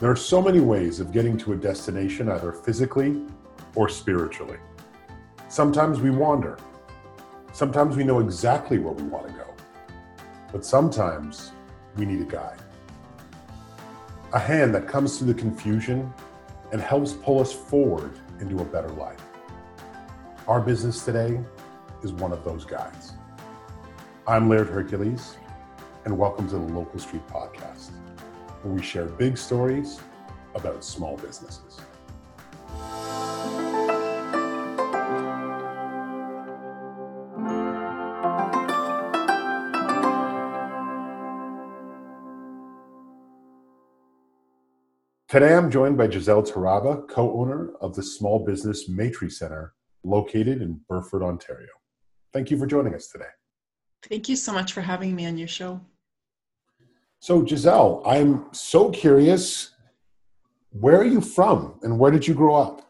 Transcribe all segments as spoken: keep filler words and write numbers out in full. There are so many ways of getting to a destination, either physically or spiritually. Sometimes we wander. Sometimes we know exactly where we want to go. But sometimes we need a guide. A hand that comes through the confusion and helps pull us forward into a better life. Our business today is one of those guides. I'm Laird Hercules, and welcome to the Local Street Podcast, where we share big stories about small businesses. Today, I'm joined by Giselle Taraba, co-owner of the small business Maitri Center, located in Burford, Ontario. Thank you for joining us today. Thank you so much for having me on your show. So, Giselle, I'm so curious, where are you from and where did you grow up?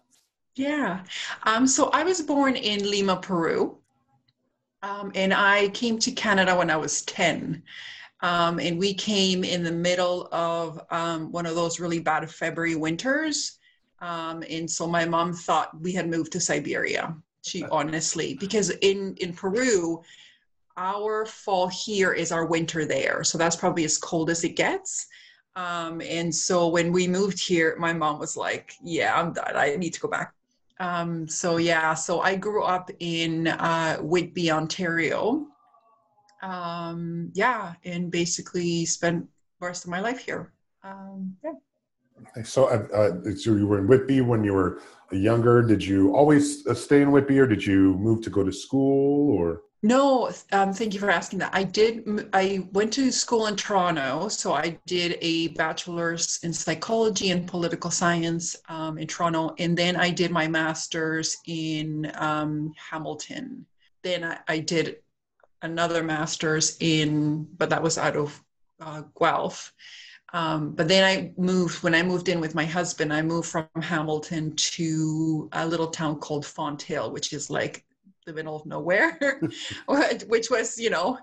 Yeah, um, so I was born in Lima, Peru, um, and I came to Canada when I was ten. Um, and we came in the middle of um, one of those really bad February winters. Um, and so my mom thought we had moved to Siberia, she honestly, because in, in Peru, our fall here is our winter there. So that's probably as cold as it gets. Um, and so when we moved here, my mom was like, yeah, I'm done. I need to go back. Um, so yeah, so I grew up in uh, Whitby, Ontario. Um, yeah, and basically spent the rest of my life here. Um, yeah. So, uh, so you were in Whitby when you were younger. Did you always stay in Whitby, or did you move to go to school? Or no, um, thank you for asking that. I did. I went to school in Toronto, so I did a bachelor's in psychology and political science um, in Toronto, and then I did my master's in um, Hamilton. Then I, I did another master's in, but that was out of uh, Guelph. Um, but then I moved, when I moved in with my husband, I moved from Hamilton to a little town called Font Hill, which is like the middle of nowhere, which was, you know,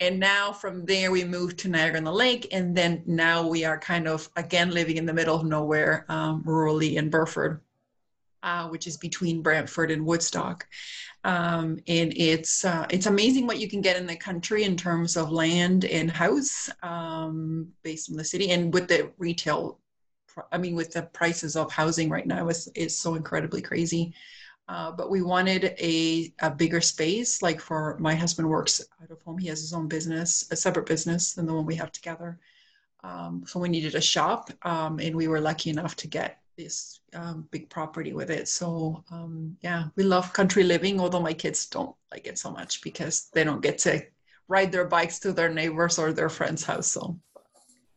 and now from there we moved to Niagara on the Lake. And then now we are kind of, again, living in the middle of nowhere, um, rurally in Burford, uh, which is between Brantford and Woodstock. Um, and it's, uh, it's amazing what you can get in the country in terms of land and house, um, based on the city, and with the retail, I mean, with the prices of housing right now is, is so incredibly crazy. Uh, but we wanted a, a bigger space, like for my husband works out of home. He has his own business, a separate business than the one we have together. Um, so we needed a shop, um, and we were lucky enough to get this um, big property with it. So um, yeah, we love country living, although my kids don't like it so much because they don't get to ride their bikes to their neighbors or their friend's house. So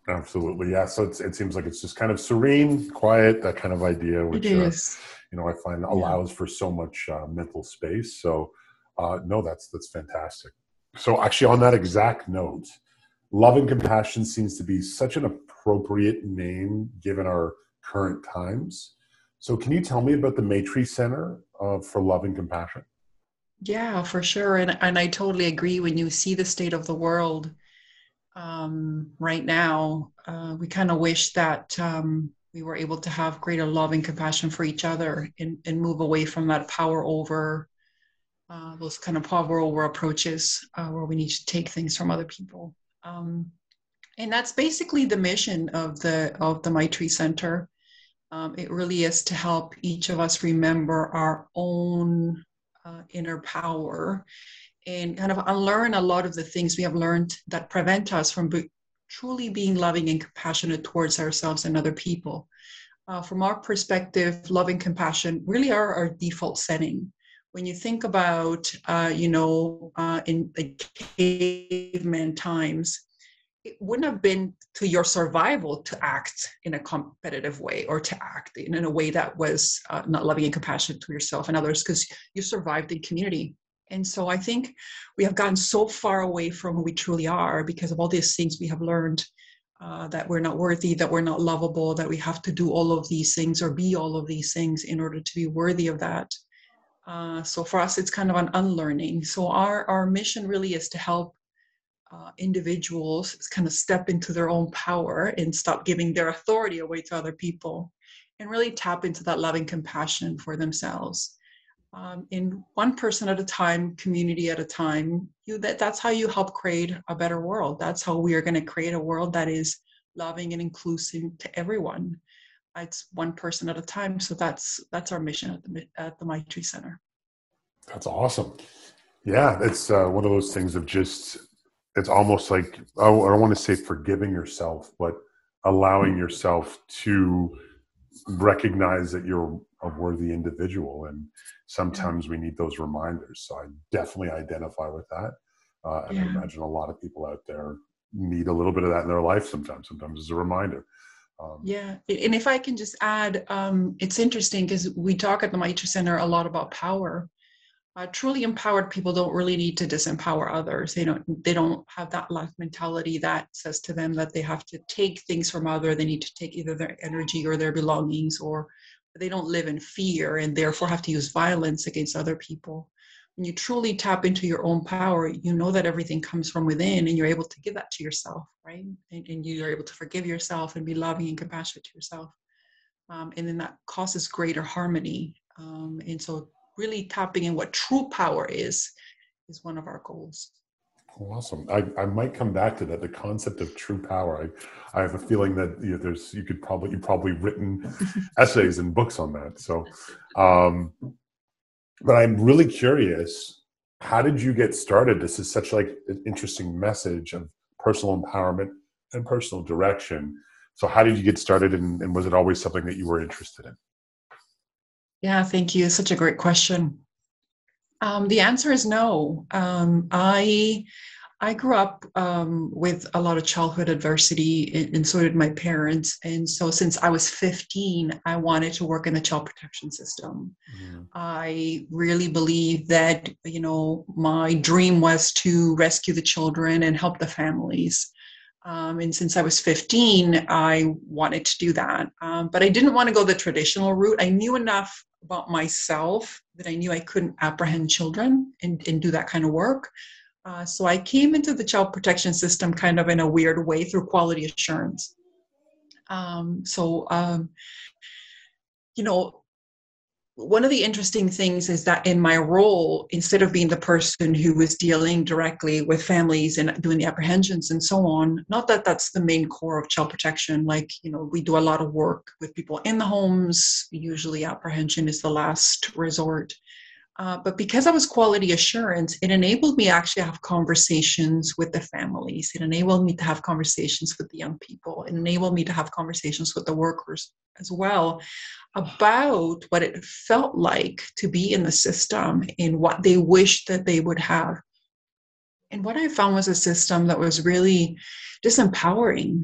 absolutely, yeah. So it's, it seems like it's just kind of serene, quiet, that kind of idea, which it is. Uh, you know, I find allows yeah. for so much uh, mental space. So uh, no, that's that's fantastic. So actually, on that exact note, love and compassion seems to be such an appropriate name given our current times. So can you tell me about the Maitri Center uh, for Love and Compassion? Yeah, for sure. And and I totally agree. When you see the state of the world um, right now, uh, we kind of wish that um, we were able to have greater love and compassion for each other and, and move away from that power over, uh, those kind of power over approaches uh, where we need to take things from other people. Um, and that's basically the mission of the of the Maitri Center. Um, it really is to help each of us remember our own uh, inner power and kind of unlearn a lot of the things we have learned that prevent us from be- truly being loving and compassionate towards ourselves and other people. Uh, from our perspective, love and compassion really are our default setting. When you think about, uh, you know, uh, in the caveman times, it wouldn't have been to your survival to act in a competitive way or to act in, in a way that was uh, not loving and compassionate to yourself and others, because you survived in community. And so I think we have gotten so far away from who we truly are because of all these things we have learned, uh, that we're not worthy, that we're not lovable, that we have to do all of these things or be all of these things in order to be worthy of that. Uh, so for us, it's kind of an unlearning. So our, our mission really is to help uh, individuals kind of step into their own power and stop giving their authority away to other people and really tap into that loving compassion for themselves. Um, in one person at a time, community at a time, you that, that's how you help create a better world. That's how we are going to create a world that is loving and inclusive to everyone. It's one person at a time. So that's that's our mission at the at the Maitri Center. That's awesome. Yeah, it's uh, one of those things of just, it's almost like, oh, I don't want to say forgiving yourself, but allowing yourself to recognize that you're a worthy individual, and sometimes we need those reminders. So I definitely identify with that. Uh, and yeah. I imagine a lot of people out there need a little bit of that in their life sometimes, sometimes as a reminder. Um, yeah. And if I can just add, um, it's interesting because we talk at the Maitri Center a lot about power. Uh, truly empowered people don't really need to disempower others. They don't, they don't have that lack mentality that says to them that they have to take things from others. They need to take either their energy or their belongings, or they don't live in fear and therefore have to use violence against other people. When you truly tap into your own power, you know that everything comes from within, and you're able to give that to yourself, right? And, and you're able to forgive yourself and be loving and compassionate to yourself. Um, and then that causes greater harmony. Um, and so really tapping in what true power is, is one of our goals. Awesome. I, I might come back to that, the concept of true power. I, I have a feeling that you know, there's, you could probably, you've probably written essays and books on that. So, um, but I'm really curious, how did you get started? This is such like an interesting message of personal empowerment and personal direction. So how did you get started, and, and was it always something that you were interested in? Yeah, thank you. It's such a great question. Um, the answer is no. Um, I I grew up um, with a lot of childhood adversity, and, and so did my parents. And so since I was fifteen, I wanted to work in the child protection system. Yeah. I really believed that, you know, my dream was to rescue the children and help the families. Um, and since I was fifteen, I wanted to do that. Um, but I didn't want to go the traditional route. I knew enough about myself that I knew I couldn't apprehend children and, and do that kind of work. Uh, so I came into the child protection system kind of in a weird way through quality assurance. Um, so, um, you know, one of the interesting things is that in my role, instead of being the person who was dealing directly with families and doing the apprehensions and so on, not that that's the main core of child protection, like, you know, we do a lot of work with people in the homes, usually apprehension is the last resort. Uh, but because I was quality assurance, it enabled me actually to have conversations with the families. It enabled me to have conversations with the young people. It enabled me to have conversations with the workers as well about what it felt like to be in the system and what they wished that they would have. And what I found was a system that was really disempowering.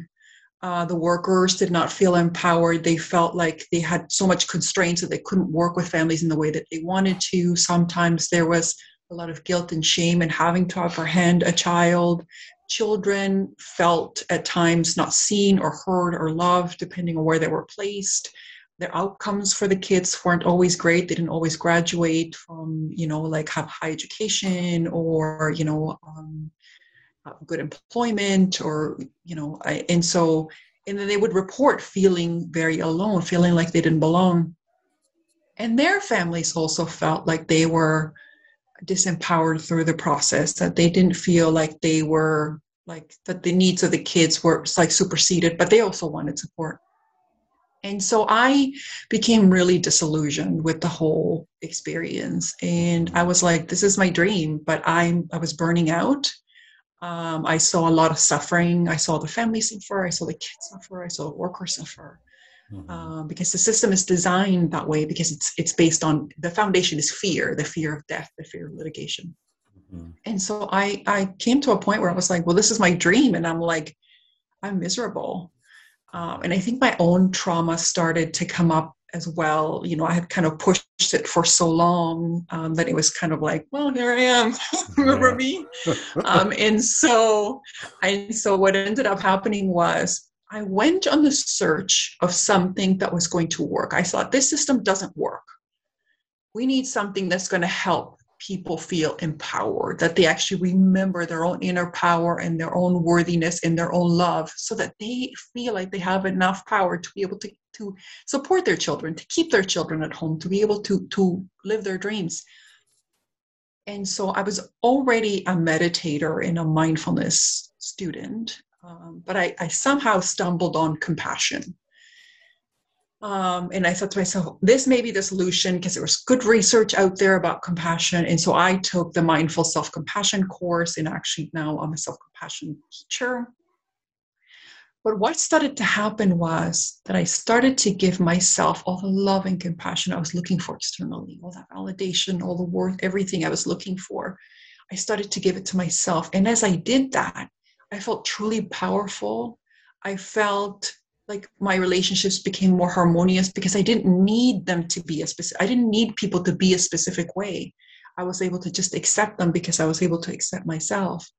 Uh, the workers did not feel empowered. They felt like they had so much constraints that they couldn't work with families in the way that they wanted to. Sometimes there was a lot of guilt and shame in having to apprehend a child. Children felt at times not seen or heard or loved, depending on where they were placed. Their outcomes for the kids weren't always great. They didn't always graduate from, you know, like have high education or, you know, um, good employment or, you know, I, and so, and then they would report feeling very alone, feeling like they didn't belong. And their families also felt like they were disempowered through the process, that they didn't feel like they were, like that the needs of the kids were like superseded, but they also wanted support. And so I became really disillusioned with the whole experience. And I was like, this is my dream, but I'm, I was burning out. Um, I saw a lot of suffering. I saw the family suffer. I saw the kids suffer. I saw the workers suffer. Mm-hmm. uh, because the system is designed that way, because it's it's based on, the foundation is fear, the fear of death, the fear of litigation. Mm-hmm. And so I, I came to a point where I was like, well, this is my dream. And I'm like, I'm miserable. Um, and I think my own trauma started to come up as well. You know, I had kind of pushed it for so long um, that it was kind of like, well, here I am, remember me? um, and so, and so what ended up happening was I went on the search of something that was going to work. I thought, this system doesn't work. We need something that's going to help people feel empowered, that they actually remember their own inner power and their own worthiness and their own love, so that they feel like they have enough power to be able to, to support their children, to keep their children at home, to be able to, to live their dreams. And so I was already a meditator and a mindfulness student, um, but I, I somehow stumbled on compassion. Um, and I thought to myself, this may be the solution, because there was good research out there about compassion. And so I took the mindful self-compassion course, and actually now I'm a self-compassion teacher. But what started to happen was that I started to give myself all the love and compassion I was looking for externally, all that validation, all the worth, everything I was looking for. I started to give it to myself. And as I did that, I felt truly powerful. I felt like my relationships became more harmonious, because I didn't need them to be a specific, I didn't need people to be a specific way. I was able to just accept them because I was able to accept myself.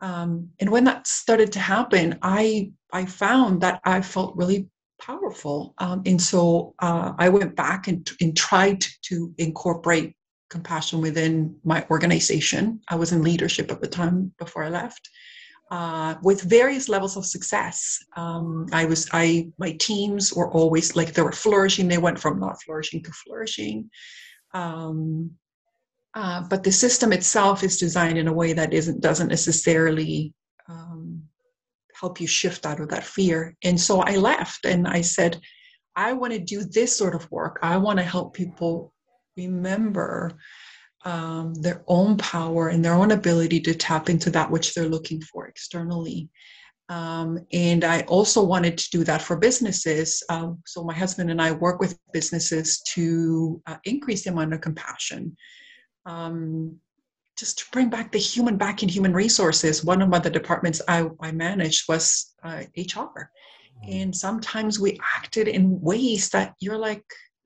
Um, and when that started to happen, I, I found that I felt really powerful. Um, and so uh, I went back and, and tried to incorporate compassion within my organization. I was in leadership at the time before I left. Uh, with various levels of success. Um, I was, I, my teams were always like, they were flourishing. They went from not flourishing to flourishing. Um, uh, but the system itself is designed in a way that isn't, doesn't necessarily um, help you shift out of that fear. And so I left and I said, I want to do this sort of work. I want to help people remember Um, their own power and their own ability to tap into that which they're looking for externally. Um, and I also wanted to do that for businesses. Um, so my husband and I work with businesses to uh, increase the amount of compassion, um, just to bring back the human back in human resources. One of the departments I, I managed was uh, H R. And sometimes we acted in ways that you're like,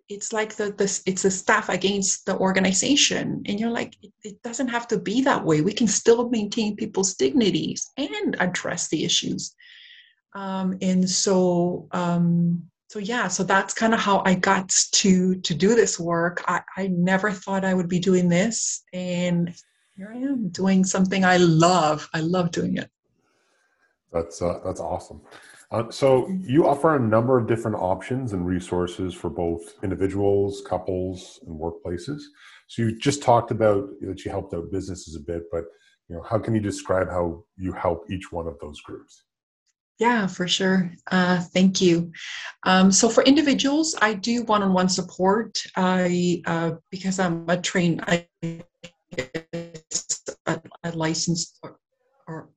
it's like the, the it's the staff against the organization. And you're like, it, it doesn't have to be that way. We can still maintain people's dignities and address the issues. Um, and so, um, so yeah, so that's kind of how I got to, to do this work. I, I never thought I would be doing this. And here I am doing something I love. I love doing it. That's, uh, that's awesome. Uh, so you offer a number of different options and resources for both individuals, couples, and workplaces. So you just talked about that you helped out businesses a bit, but you know, how can you describe how you help each one of those groups? Yeah, for sure. Uh, thank you. Um, so for individuals, I do one-on-one support. I uh, because I'm a trained, I, a, a licensed. or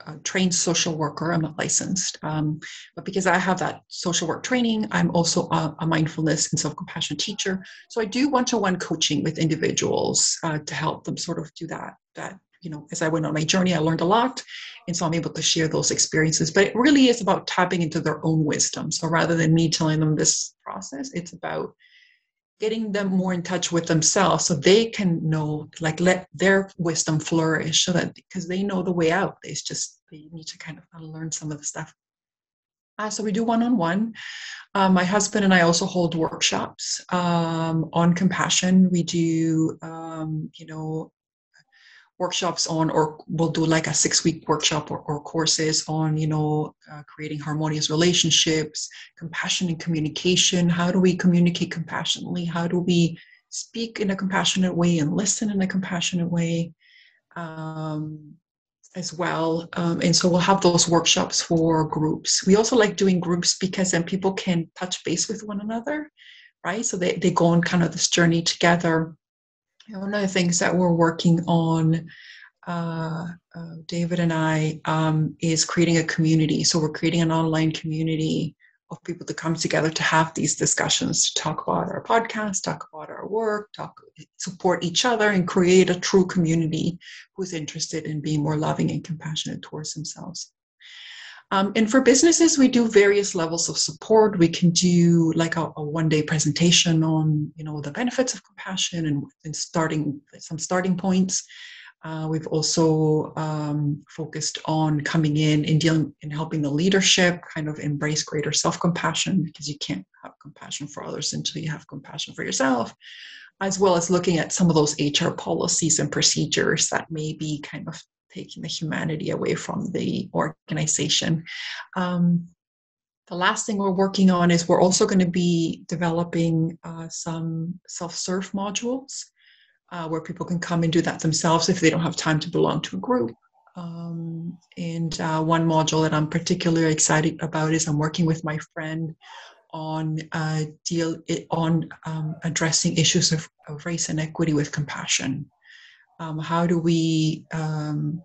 a trained social worker. I'm not licensed, um, but because I have that social work training, I'm also a, a mindfulness and self-compassion teacher. So I do one-to-one coaching with individuals uh, to help them sort of do that, that, you know, as I went on my journey, I learned a lot. And so I'm able to share those experiences, but it really is about tapping into their own wisdom. So rather than me telling them this process, it's about getting them more in touch with themselves so they can know, like, let their wisdom flourish, so that, because they know the way out, it's just, they need to kind of unlearn some of the stuff. Uh, so we do one-on-one. Uh, my husband and I also hold workshops um, on compassion. We do, um, you know, workshops on, or we'll do like a six-week workshop or, or courses on, you know, uh, creating harmonious relationships, compassion and communication. How do we communicate compassionately? How do we speak in a compassionate way and listen in a compassionate way um, as well? Um, and so we'll have those workshops for groups. We also like doing groups because then people can touch base with one another, right? So they, they go on kind of this journey together. One of the things that we're working on, uh, uh, David and I, um, is creating a community. So we're creating an online community of people to come together to have these discussions, to talk about our podcast, talk about our work, talk, support each other, and create a true community who's interested in being more loving and compassionate towards themselves. Um, and for businesses, we do various levels of support. We can do like a, a one-day presentation on, you know, the benefits of compassion and, and starting some starting points. Uh, we've also um, focused on coming in and dealing and helping the leadership kind of embrace greater self-compassion, because you can't have compassion for others until you have compassion for yourself. as well as looking at some of those H R policies and procedures that may be kind of taking the humanity away from the organization. Um, the last thing we're working on is we're also going to be developing uh, some self-serve modules uh, where people can come and do that themselves if they don't have time to belong to a group. Um, and uh, one module that I'm particularly excited about is I'm working with my friend on uh, deal on um, addressing issues of, of race and equity with compassion. Um, how do we um,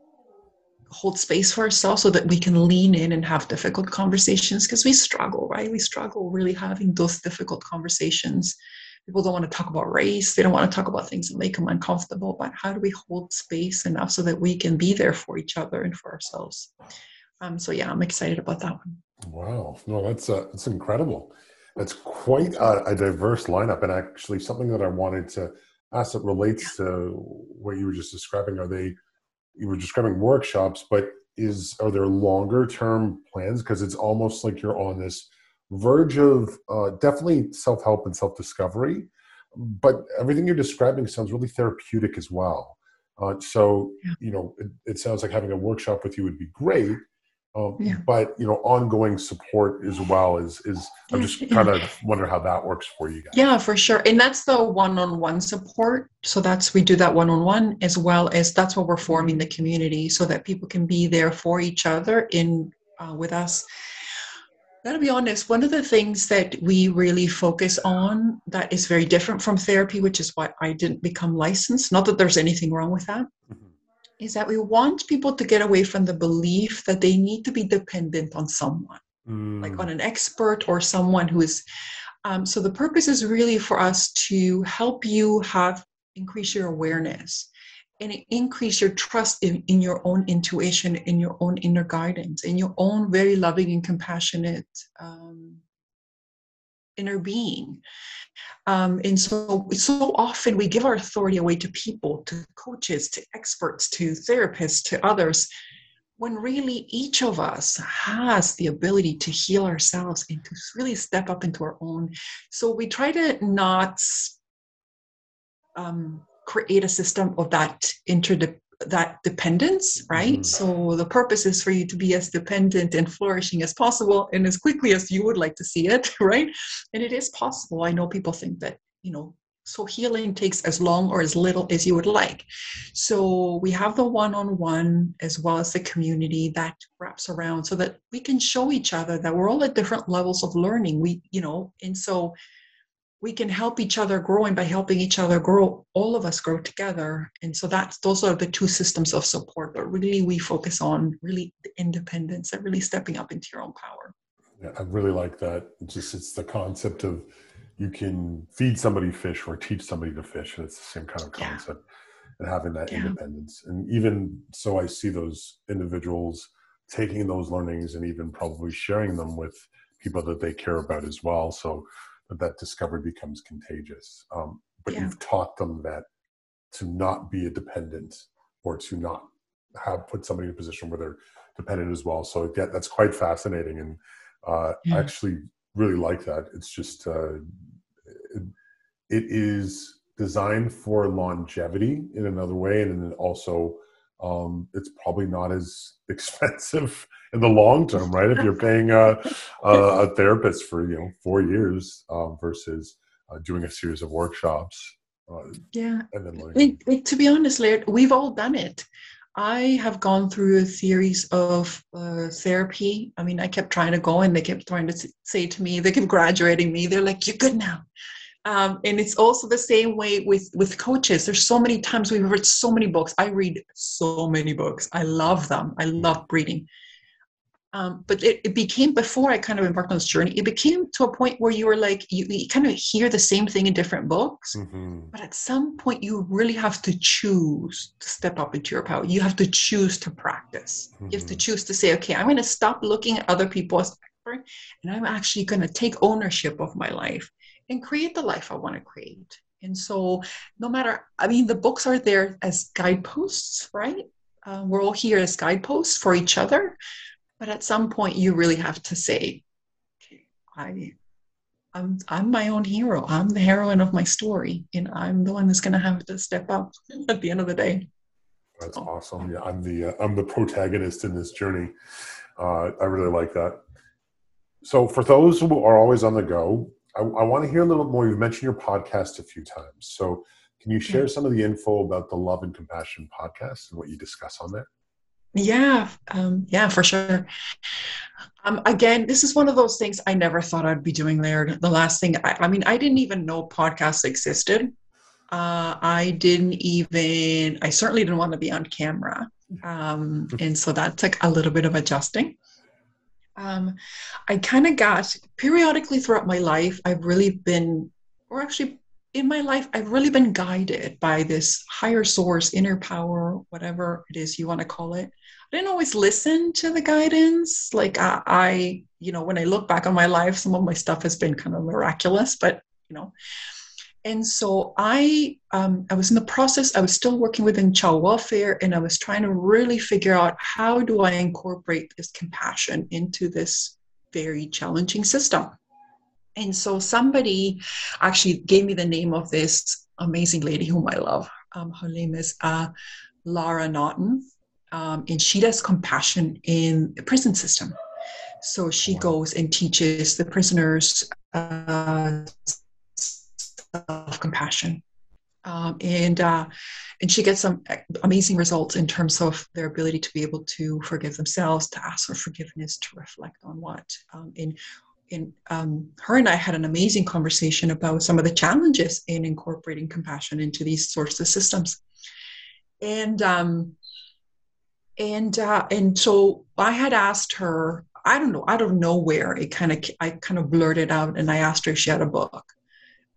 hold space for ourselves so that we can lean in and have difficult conversations? Because we struggle, right? We struggle really having those difficult conversations. People don't want to talk about race. They don't want to talk about things that make them uncomfortable. But how do we hold space enough so that we can be there for each other and for ourselves? Um, so yeah, I'm excited about that one. Wow. No, that's, uh, that's incredible. That's quite a, a diverse lineup. And actually something that I wanted to ask that relates yeah. to what you were just describing. Are they, you were describing workshops, but is, are there longer term plans? Because it's almost like you're on this verge of uh, definitely self-help and self-discovery, but everything you're describing sounds really therapeutic as well. Uh, so, yeah. you know, it, it sounds like having a workshop with you would be great. Um, yeah. But, you know, ongoing support as well is, is I'm just kind of wonder how that works for you guys. Yeah, for sure. And that's the one-on-one support. So that's, we do that one-on-one as well as that's what we're forming the community so that people can be there for each other in uh, with us. Gotta be honest, one of the things that we really focus on that is very different from therapy, which is why I didn't become licensed, not that there's anything wrong with that, mm-hmm. is that we want people to get away from the belief that they need to be dependent on someone, mm. like on an expert or someone who is. Um, so the purpose is really for us to help you have increase your awareness and increase your trust in, in your own intuition, in your own inner guidance, in your own very loving and compassionate um, inner being. Um, and so, so often we give our authority away to people, to coaches, to experts, to therapists, to others, when really each of us has the ability to heal ourselves and to really step up into our own. So we try to not... Um, create a system of that interdependence, that dependence, right? Mm-hmm. So the purpose is for you to be as dependent and flourishing as possible and as quickly as you would like to see it, right? And it is possible. I know people think that, you know, so healing takes as long or as little as you would like. So we have the one-on-one as well as the community that wraps around so that we can show each other that we're all at different levels of learning. We, you know, and so we can help each other grow, and by helping each other grow, all of us grow together. And so that's, those are the two systems of support, but really we focus on really independence and really stepping up into your own power. Yeah, I really like that. It's just, it's the concept of you can feed somebody fish or teach somebody to fish. And it's the same kind of concept yeah. and having that yeah. independence. And even so, I see those individuals taking those learnings and even probably sharing them with people that they care about as well. So that discovery becomes contagious. Um, but yeah. you've taught them that to not be a dependent or to not have put somebody in a position where they're dependent as well. So yeah, that's quite fascinating. And uh, yeah. I actually really like that. It's just, uh, it, it is designed for longevity in another way. And then also um, it's probably not as expensive in the long term, right? If you're paying a, a, a therapist for, you know, four years uh, versus uh, doing a series of workshops. Uh, yeah. And then like, we, we, to be honest, Laird, we've all done it. I have gone through a series of uh, therapy. I mean, I kept trying to go and they kept trying to say to me, they kept graduating me. They're like, you're good now. Um, and it's also the same way with, with coaches. There's so many times we've read so many books. I read so many books. I love them. I love reading. Um, but it, it became, before I kind of embarked on this journey, it became to a point where you were like, you, you kind of hear the same thing in different books, mm-hmm. but at some point you really have to choose to step up into your power. You have to choose to practice. Mm-hmm. You have to choose to say, okay, I'm going to stop looking at other people as expert, and I'm actually going to take ownership of my life and create the life I want to create. And so no matter, I mean, the books are there as guideposts, right? Uh, we're all here as guideposts for each other. But at some point, you really have to say, okay, I, I'm I'm my own hero. I'm the heroine of my story, and I'm the one that's going to have to step up at the end of the day. That's awesome. Yeah, I'm the uh, I'm the protagonist in this journey. Uh, I really like that. So for those who are always on the go, I, I want to hear a little more. You've mentioned your podcast a few times. So can you share some of the info about the Love and Compassion podcast and what you discuss on there? Yeah, um, yeah, for sure. Um, again, this is one of those things I never thought I'd be doing, Laird. The last thing, I, I mean, I didn't even know podcasts existed. Uh, I didn't even, I certainly didn't want to be on camera. Um, and so that took a little bit of adjusting. Um, I kind of got, periodically throughout my life, I've really been, or actually in my life, I've really been guided by this higher source, inner power, whatever it is you want to call it. I didn't always listen to the guidance. Like I, I, you know, when I look back on my life, some of my stuff has been kind of miraculous, but you know. And so I, um, I was in the process, I was still working within child welfare, and I was trying to really figure out, how do I incorporate this compassion into this very challenging system? And so somebody actually gave me the name of this amazing lady whom I love. Um, her name is uh, Lara Naughton, um, and she does compassion in the prison system. So she goes and teaches the prisoners uh, of compassion, um, and uh, and she gets some amazing results in terms of their ability to be able to forgive themselves, to ask for forgiveness, to reflect on what. Um, and and um, her and I had an amazing conversation about some of the challenges in incorporating compassion into these sorts of systems, and um, and uh, and so I had asked her, I don't know, out of nowhere, it kind of I kind of blurted out, and I asked her if she had a book.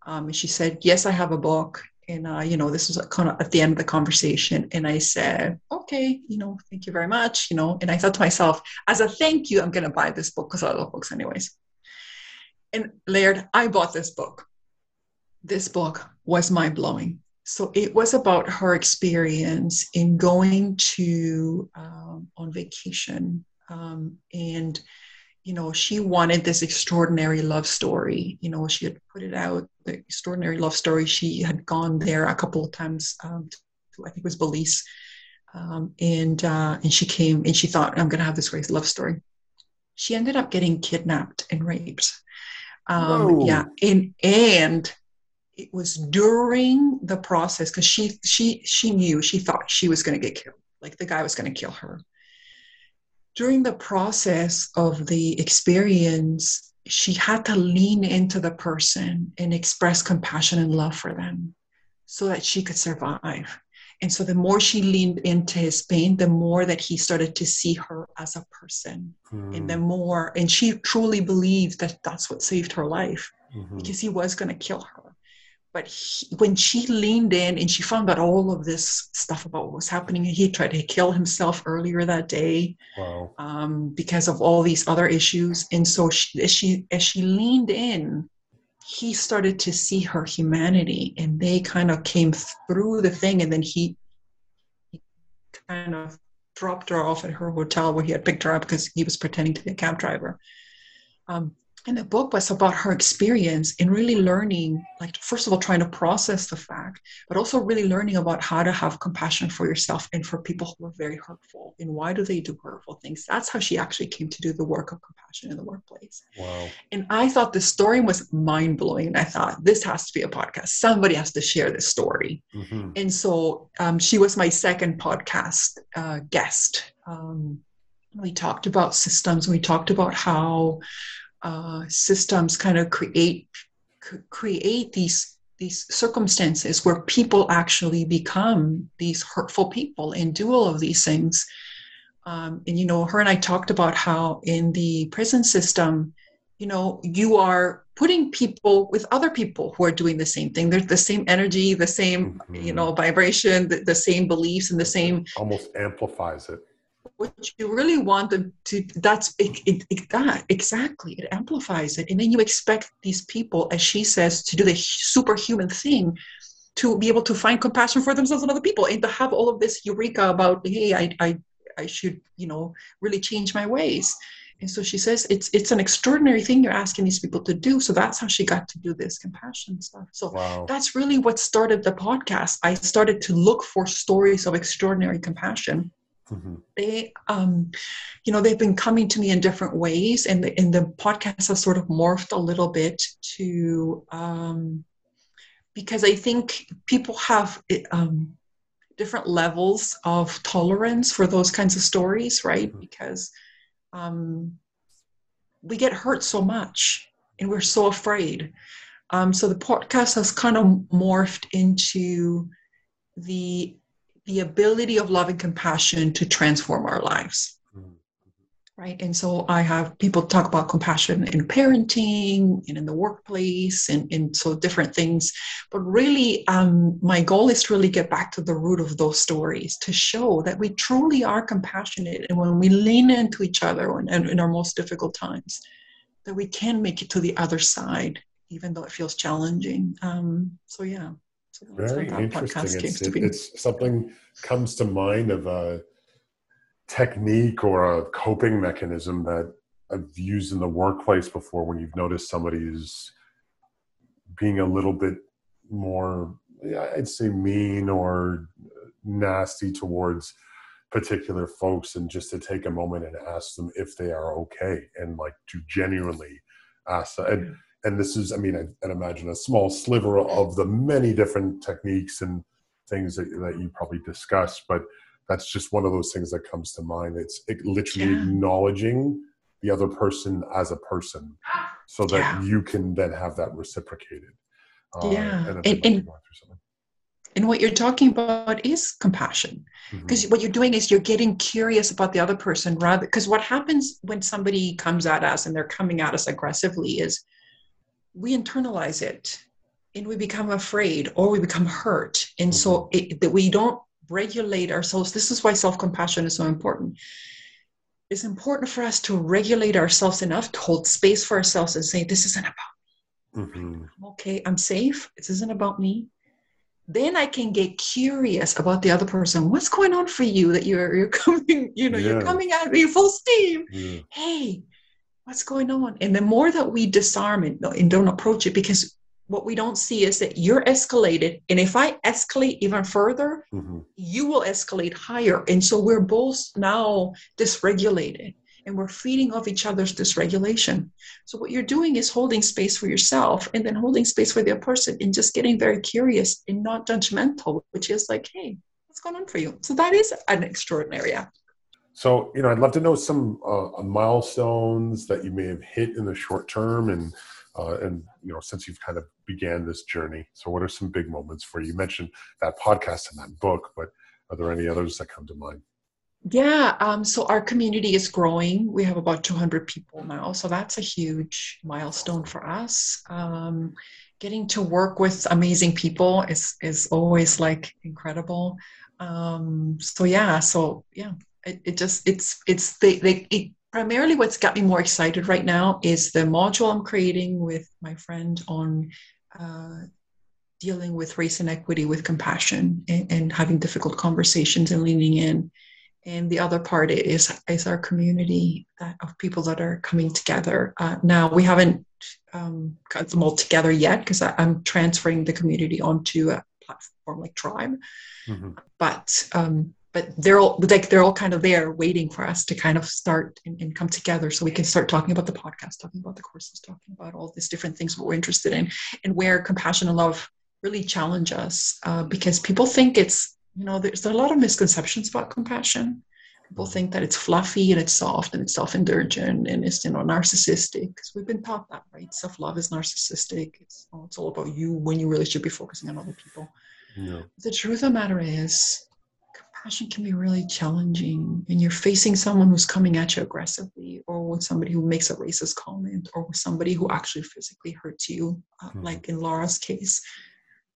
Um, and she said, yes, I have a book. And, uh, you know, this was kind of at the end of the conversation. And I said, okay, you know, thank you very much. You know, and I thought to myself, as a thank you, I'm going to buy this book because I love books anyways. And Laird, I bought this book. This book was mind blowing. So it was about her experience in going to um, on vacation um, and you know, she wanted this extraordinary love story. You know, she had put it out, the extraordinary love story. She had gone there a couple of times, um, to, I think it was Belize. Um, and, uh, and she came and she thought, I'm going to have this great love story. She ended up getting kidnapped and raped. Um, yeah. And, and it was during the process, cause she, she, she knew, she thought she was going to get killed. Like the guy was going to kill her. During the process of the experience, she had to lean into the person and express compassion and love for them so that she could survive. And so the more she leaned into his pain, the more that he started to see her as a person. Mm. And the more, and she truly believed that that's what saved her life, mm-hmm. because he was going to kill her. But he, when she leaned in and she found out all of this stuff about what was happening, he tried to kill himself earlier that day. Wow. um, because of all these other issues. And so she, as, she, as she leaned in, he started to see her humanity, and they kind of came through the thing. And then he, he kind of dropped her off at her hotel where he had picked her up because he was pretending to be a cab driver. Um, And the book was about her experience and really learning, like, first of all, trying to process the fact, but also really learning about how to have compassion for yourself and for people who are very hurtful, and why do they do hurtful things. That's how she actually came to do the work of compassion in the workplace. Wow. And I thought the story was mind-blowing. I thought, this has to be a podcast. Somebody has to share this story. Mm-hmm. And so um, she was my second podcast uh, guest. Um, we talked about systems. We talked about how... Uh, systems kind of create c- create these these circumstances where people actually become these hurtful people and do all of these things. Um, and, you know, her and I talked about how in the prison system, you know, you are putting people with other people who are doing the same thing. They're the same energy, the same, mm-hmm. you know, vibration, the, the same beliefs and the same. Almost amplifies it. What you really want them to, that's it, it, it, that exactly, it amplifies it. And then you expect these people, as she says, to do the superhuman thing, to be able to find compassion for themselves and other people, and to have all of this eureka about, hey, I I, I should, you know, really change my ways. And so she says, it's it's an extraordinary thing you're asking these people to do. So that's how she got to do this compassion stuff. So wow. That's really what started the podcast. I started to look for stories of extraordinary compassion. Mm-hmm. They, um, you know, they've been coming to me in different ways. And the, and the podcast has sort of morphed a little bit to, um, because I think people have um, different levels of tolerance for those kinds of stories, right? Mm-hmm. Because Um, we get hurt so much and we're so afraid. Um, so the podcast has kind of morphed into the, the ability of love and compassion to transform our lives. Mm-hmm. Right. And so I have people talk about compassion in parenting and in the workplace and, and so different things, but really um, my goal is to really get back to the root of those stories to show that we truly are compassionate. And when we lean into each other and in, in our most difficult times, that we can make it to the other side, even though it feels challenging. Um, so yeah. So very interesting. It's, it, it's something comes to mind of a technique or a coping mechanism that I've used in the workplace before when you've noticed somebody is being a little bit more, I'd say, mean or nasty towards particular folks, and just to take a moment and ask them if they are okay, and like to genuinely ask that. And, and this is, I mean, I, I'd imagine a small sliver of the many different techniques and things that, that you probably discuss, but that's just one of those things that comes to mind. It's literally yeah. acknowledging the other person as a person so that yeah. you can then have that reciprocated. Uh, yeah. And, and, and, and what you're talking about is compassion, because mm-hmm. what you're doing is you're getting curious about the other person rather, because what happens when somebody comes at us and they're coming at us aggressively is we internalize it and we become afraid or we become hurt. And mm-hmm. so it, that we don't regulate ourselves. This is why self-compassion is so important. It's important for us to regulate ourselves enough to hold space for ourselves and say, this isn't about me. Mm-hmm. I'm okay, I'm safe. This isn't about me. Then I can get curious about the other person. What's going on for you that you're you're coming, you know, yeah. you're coming at me full steam. Yeah. Hey, what's going on? And the more that we disarm it and don't approach it, because what we don't see is that you're escalated. And if I escalate even further, mm-hmm. you will escalate higher. And so we're both now dysregulated and we're feeding off each other's dysregulation. So what you're doing is holding space for yourself and then holding space for the other person and just getting very curious and not judgmental, which is like, hey, what's going on for you? So that is an extraordinary act. So, you know, I'd love to know some uh, milestones that you may have hit in the short term and, Uh, and, you know, since you've kind of began this journey. So what are some big moments for you? You mentioned that podcast and that book, but are there any others that come to mind? Yeah. Um, so our community is growing. We have about two hundred people now. So that's a huge milestone for us. Um, getting to work with amazing people is, is always like incredible. Um, so yeah. So yeah, it, it just, it's, it's the, the, it, primarily what's got me more excited right now is the module I'm creating with my friend on uh, dealing with race and equity with compassion and, and having difficult conversations and leaning in. And the other part is, is our community of people that are coming together. Uh, now, we haven't um, got them all together yet because I'm transferring the community onto a platform like Tribe. Mm-hmm. But um But they're all like they're all kind of there waiting for us to kind of start and, and come together so we can start talking about the podcast, talking about the courses, talking about all these different things what we're interested in and where compassion and love really challenge us. Uh, because people think it's, you know, there's a lot of misconceptions about compassion. People think that it's fluffy and it's soft and it's self-indulgent and it's, you know, narcissistic. Because we've been taught that, right? Self-love is narcissistic. It's, oh, it's all about you when you really should be focusing on other people. Yeah. The truth of the matter is, compassion can be really challenging, and you're facing someone who's coming at you aggressively, or with somebody who makes a racist comment, or with somebody who actually physically hurts you, uh, mm-hmm. like in Lara's case.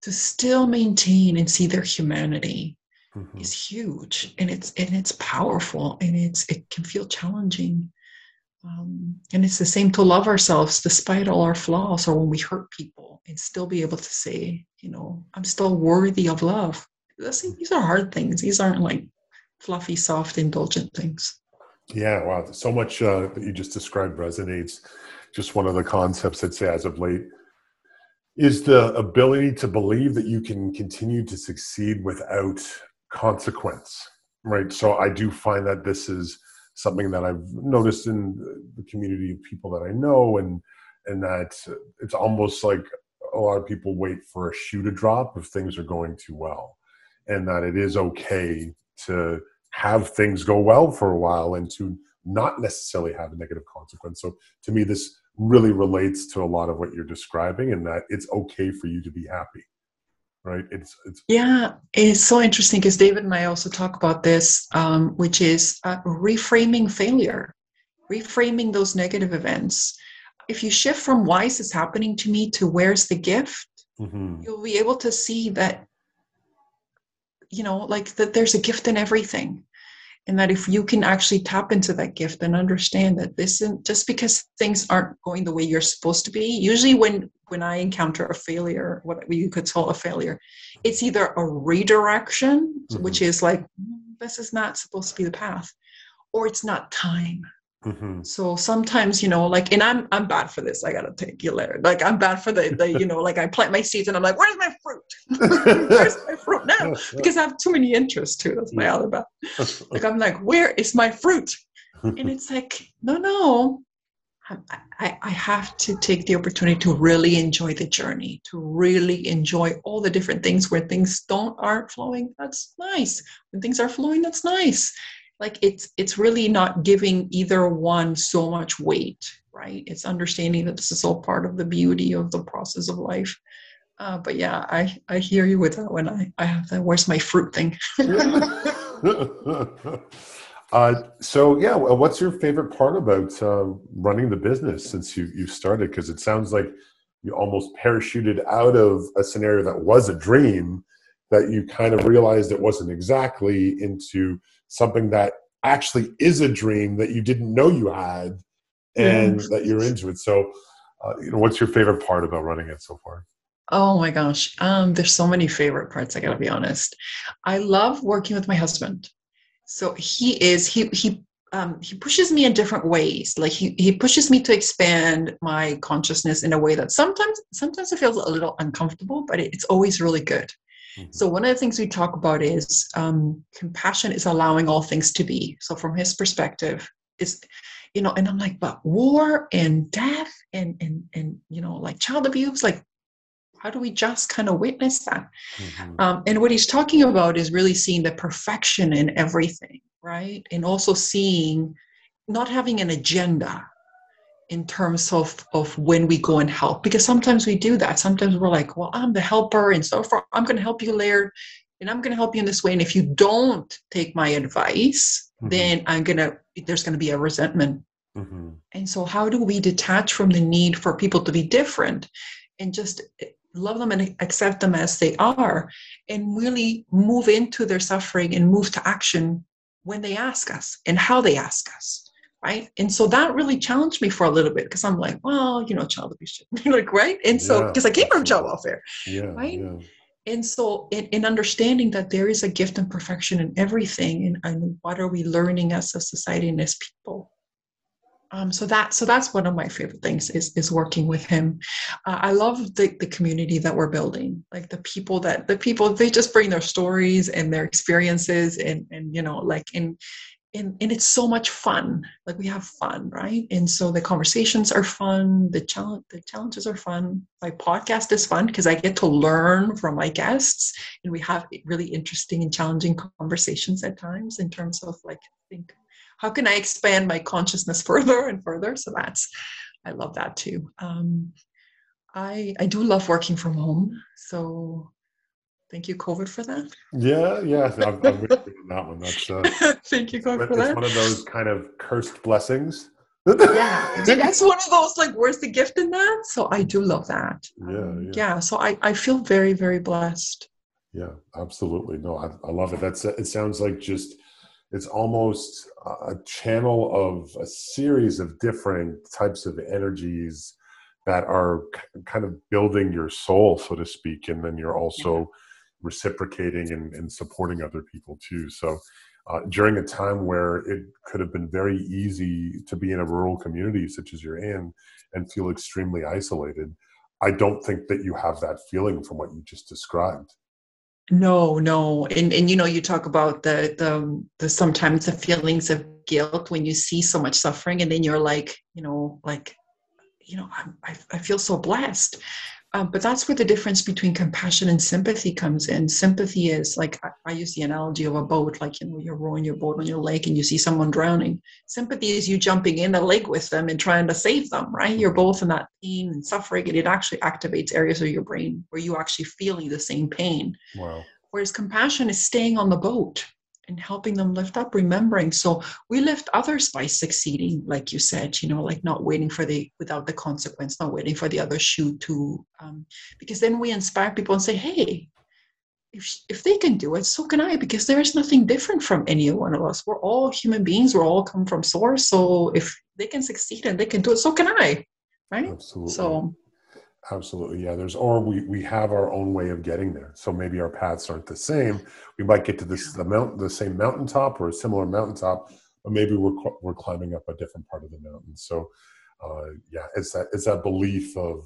To still maintain and see their humanity mm-hmm. is huge, and it's and it's powerful, and it's it can feel challenging. Um, and it's the same to love ourselves despite all our flaws, or when we hurt people, and still be able to say, you know, I'm still worthy of love. These are hard things. These aren't like fluffy, soft, indulgent things. Yeah, wow. So much uh, that you just described resonates. Just one of the concepts that's as of late is the ability to believe that you can continue to succeed without consequence, right? So I do find that this is something that I've noticed in the community of people that I know, and and that it's almost like a lot of people wait for a shoe to drop if things are going too well, and that it is okay to have things go well for a while and to not necessarily have a negative consequence. So to me, this really relates to a lot of what you're describing, and that it's okay for you to be happy, right? It's, it's yeah, it's so interesting because David and I also talk about this, um, which is uh, reframing failure, reframing those negative events. If you shift from why is this happening to me to where's the gift, mm-hmm. you'll be able to see that, you know, like that there's a gift in everything. And that if you can actually tap into that gift and understand that this isn't just because things aren't going the way you're supposed to be. Usually when, when I encounter a failure, what you could call a failure, it's either a redirection, mm-hmm. which is like, this is not supposed to be the path, or it's not time. Mm-hmm. So sometimes, you know, like, and I'm, I'm bad for this. I got to take you, Laird. Like I'm bad for the, the, you know, like I plant my seeds and I'm like, where's my fruit? Where's my fruit now? Because I have too many interests too. That's my other bad. Like, I'm like, where is my fruit? And it's like, no, no, I, I, I have to take the opportunity to really enjoy the journey, to really enjoy all the different things. Where things don't aren't flowing, that's nice. When things are flowing, that's nice. Like it's it's really not giving either one so much weight, right? It's understanding that this is all part of the beauty of the process of life. Uh, but yeah, I, I hear you with that when I, I have that where's my fruit thing. uh, so yeah, what's your favorite part about uh, running the business since you you started? Because it sounds like you almost parachuted out of a scenario that was a dream that you kind of realized it wasn't exactly into something that actually is a dream that you didn't know you had and mm. that you're into it. So, uh, you know, what's your favorite part about running it so far? Oh my gosh. Um, there's so many favorite parts. I gotta be honest. I love working with my husband. So he is, he, he, um, he pushes me in different ways. Like he, he pushes me to expand my consciousness in a way that sometimes, sometimes it feels a little uncomfortable, but it's always really good. So one of the things we talk about is um, compassion is allowing all things to be. So from his perspective, is, you know, and I'm like, but war and death and, and, and, you know, like child abuse, like, how do we just kind of witness that? Mm-hmm. Um, and what he's talking about is really seeing the perfection in everything, right? And also seeing, not having an agenda in terms of, of when we go and help, because sometimes we do that. Sometimes we're like, well, I'm the helper and so far, I'm going to help you, Laird, and I'm going to help you in this way. And if you don't take my advice, mm-hmm. then I'm going to, there's going to be a resentment. Mm-hmm. And so how do we detach from the need for people to be different and just love them and accept them as they are and really move into their suffering and move to action when they ask us and how they ask us. Right. And so that really challenged me for a little bit because I'm like, well, you know, child abuse, like, right. And so, because yeah. I came from child welfare. Yeah, right. Yeah. And so in, in understanding that there is a gift and perfection in everything and, and what are we learning as a society and as people? Um, so that, so that's one of my favorite things is, is working with him. Uh, I love the, the community that we're building, like the people that the people, they just bring their stories and their experiences and, and, you know, like in, And, and it's so much fun. Like we have fun, right? And so the conversations are fun. The challenge, the challenges are fun. My podcast is fun because I get to learn from my guests, and we have really interesting and challenging conversations at times in terms of like, think, how can I expand my consciousness further and further? So that's, I love that too. Um, I I do love working from home. So. Thank you, COVID, for that. Yeah, yeah. I'm, I'm with you on that one. That's, uh, thank you, COVID, for that. It's one of those kind of cursed blessings. Yeah, that's one of those, like, where's the gift in that? So I do love that. Yeah, um, yeah. yeah. So I, I feel very, very blessed. Yeah, absolutely. No, I, I love it. That's. It sounds like just, it's almost a channel of a series of different types of energies that are c- kind of building your soul, so to speak. And then you're also... Yeah. reciprocating and, and supporting other people too. So uh, during a time where it could have been very easy to be in a rural community such as you're in and feel extremely isolated. I don't think that you have that feeling from what you just described. No, no. And, and you know, you talk about the, the, the, sometimes the feelings of guilt when you see so much suffering, and then you're like, you know, like, you know, I, I feel so blessed. Um, but that's where the difference between compassion and sympathy comes in. Sympathy is like, I, I use the analogy of a boat, like, you know, you're rowing your boat on your lake and you see someone drowning. Sympathy is you jumping in the lake with them and trying to save them, right? You're both in that pain and suffering, and it actually activates areas of your brain where you're actually feeling the same pain. Wow. Whereas compassion is staying on the boat and helping them lift up, remembering. So we lift others by succeeding, like you said, you know, like not waiting for the, without the consequence, not waiting for the other shoe to, um, because then we inspire people and say, hey, if if they can do it, so can I, because there is nothing different from any one of us. We're all human beings. We're all come from source. So if they can succeed and they can do it, so can I, right? Absolutely. So, Absolutely. Yeah. There's, or we, we have our own way of getting there. So maybe our paths aren't the same. We might get to this, the mountain, the same mountaintop or a similar mountaintop, but maybe we're, we're climbing up a different part of the mountain. So, uh, yeah, it's that, it's that belief of,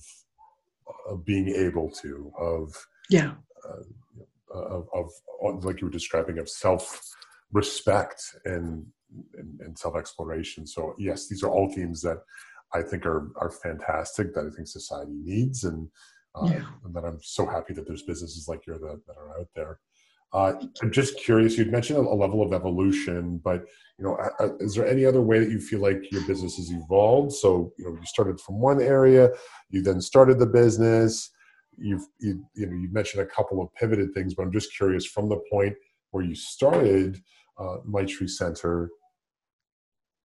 of being able to, of, yeah, uh, of, of, of, like you were describing, of self-respect and, and, and self-exploration. So yes, these are all themes that I think are are fantastic, that I think society needs, and, uh, yeah. and that I'm so happy that there's businesses like yours that, that are out there. Uh, I'm just curious, you'd mentioned a level of evolution, but you know, is there any other way that you feel like your business has evolved? So you know, you started from one area, you then started the business, you've you, you know, you mentioned a couple of pivoted things, but I'm just curious from the point where you started uh, Maitri Center,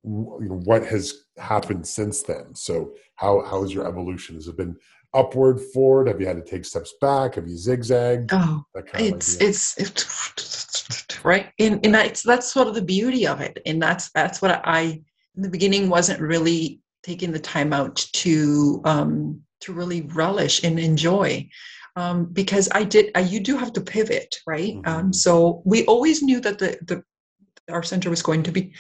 what has happened since then? So how how has your evolution? Has it been upward, forward? Have you had to take steps back? Have you zigzagged? Oh, that kind it's, of it's it's right, and and that's that's sort of the beauty of it, and that's that's what I in the beginning wasn't really taking the time out to um, to really relish and enjoy. Um, because I did, I, you do have to pivot, right? Mm-hmm. Um, so we always knew that the the. Our center was going to be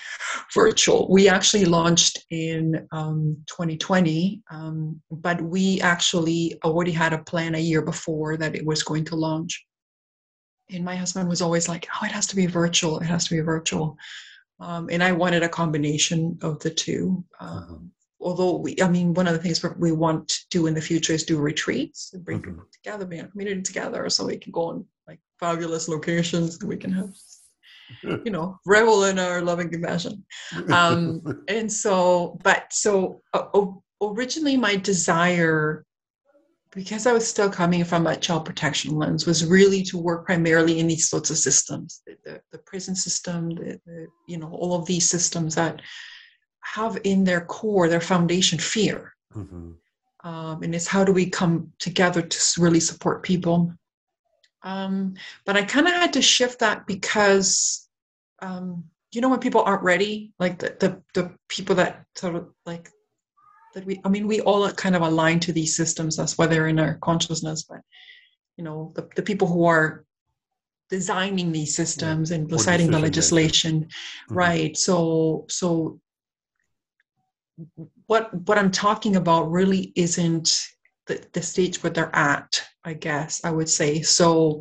virtual. We actually launched in um, twenty twenty, um, but we actually already had a plan a year before that it was going to launch. And my husband was always like, oh, it has to be virtual. It has to be virtual. Um, and I wanted a combination of the two. Um, although, we, I mean, one of the things we want to do in the future is do retreats and bring mm-hmm. people together, bring our community together, so we can go on like fabulous locations that we can have, you know, revel in our love and compassion. Um, and so, but so uh, originally my desire, because I was still coming from a child protection lens, was really to work primarily in these sorts of systems, the, the, the prison system, the, the, you know, all of these systems that have in their core, their foundation, fear. Mm-hmm. Um, and it's how do we come together to really support people? Um, but I kind of had to shift that because, um, you know, when people aren't ready, like the, the, the people that sort of like that we, I mean, we all kind of align to these systems. That's why they're in our consciousness, but you know, the, the people who are designing these systems yeah. and deciding the legislation, mm-hmm. right. So, so what, what I'm talking about really isn't the, the stage where they're at, I guess I would say. So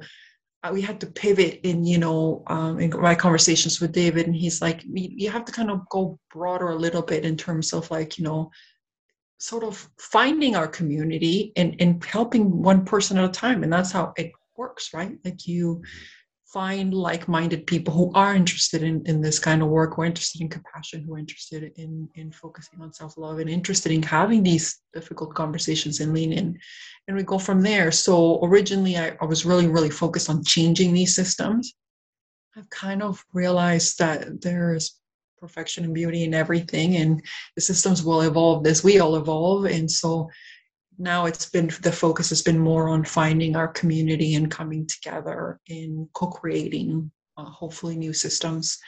uh, we had to pivot in, you know, um, in my conversations with David, and he's like, you have to kind of go broader a little bit in terms of like, you know, sort of finding our community and, and helping one person at a time. And that's how it works, right? Like you find like-minded people who are interested in, in this kind of work, who are interested in compassion, who are interested in, in focusing on self-love and interested in having these difficult conversations and lean in. And we go from there. So originally I, I was really, really focused on changing these systems. I've kind of realized that there's perfection and beauty in everything, and the systems will evolve as we all evolve. And so now it's been, the focus has been more on finding our community and coming together in co-creating, uh, hopefully new systems.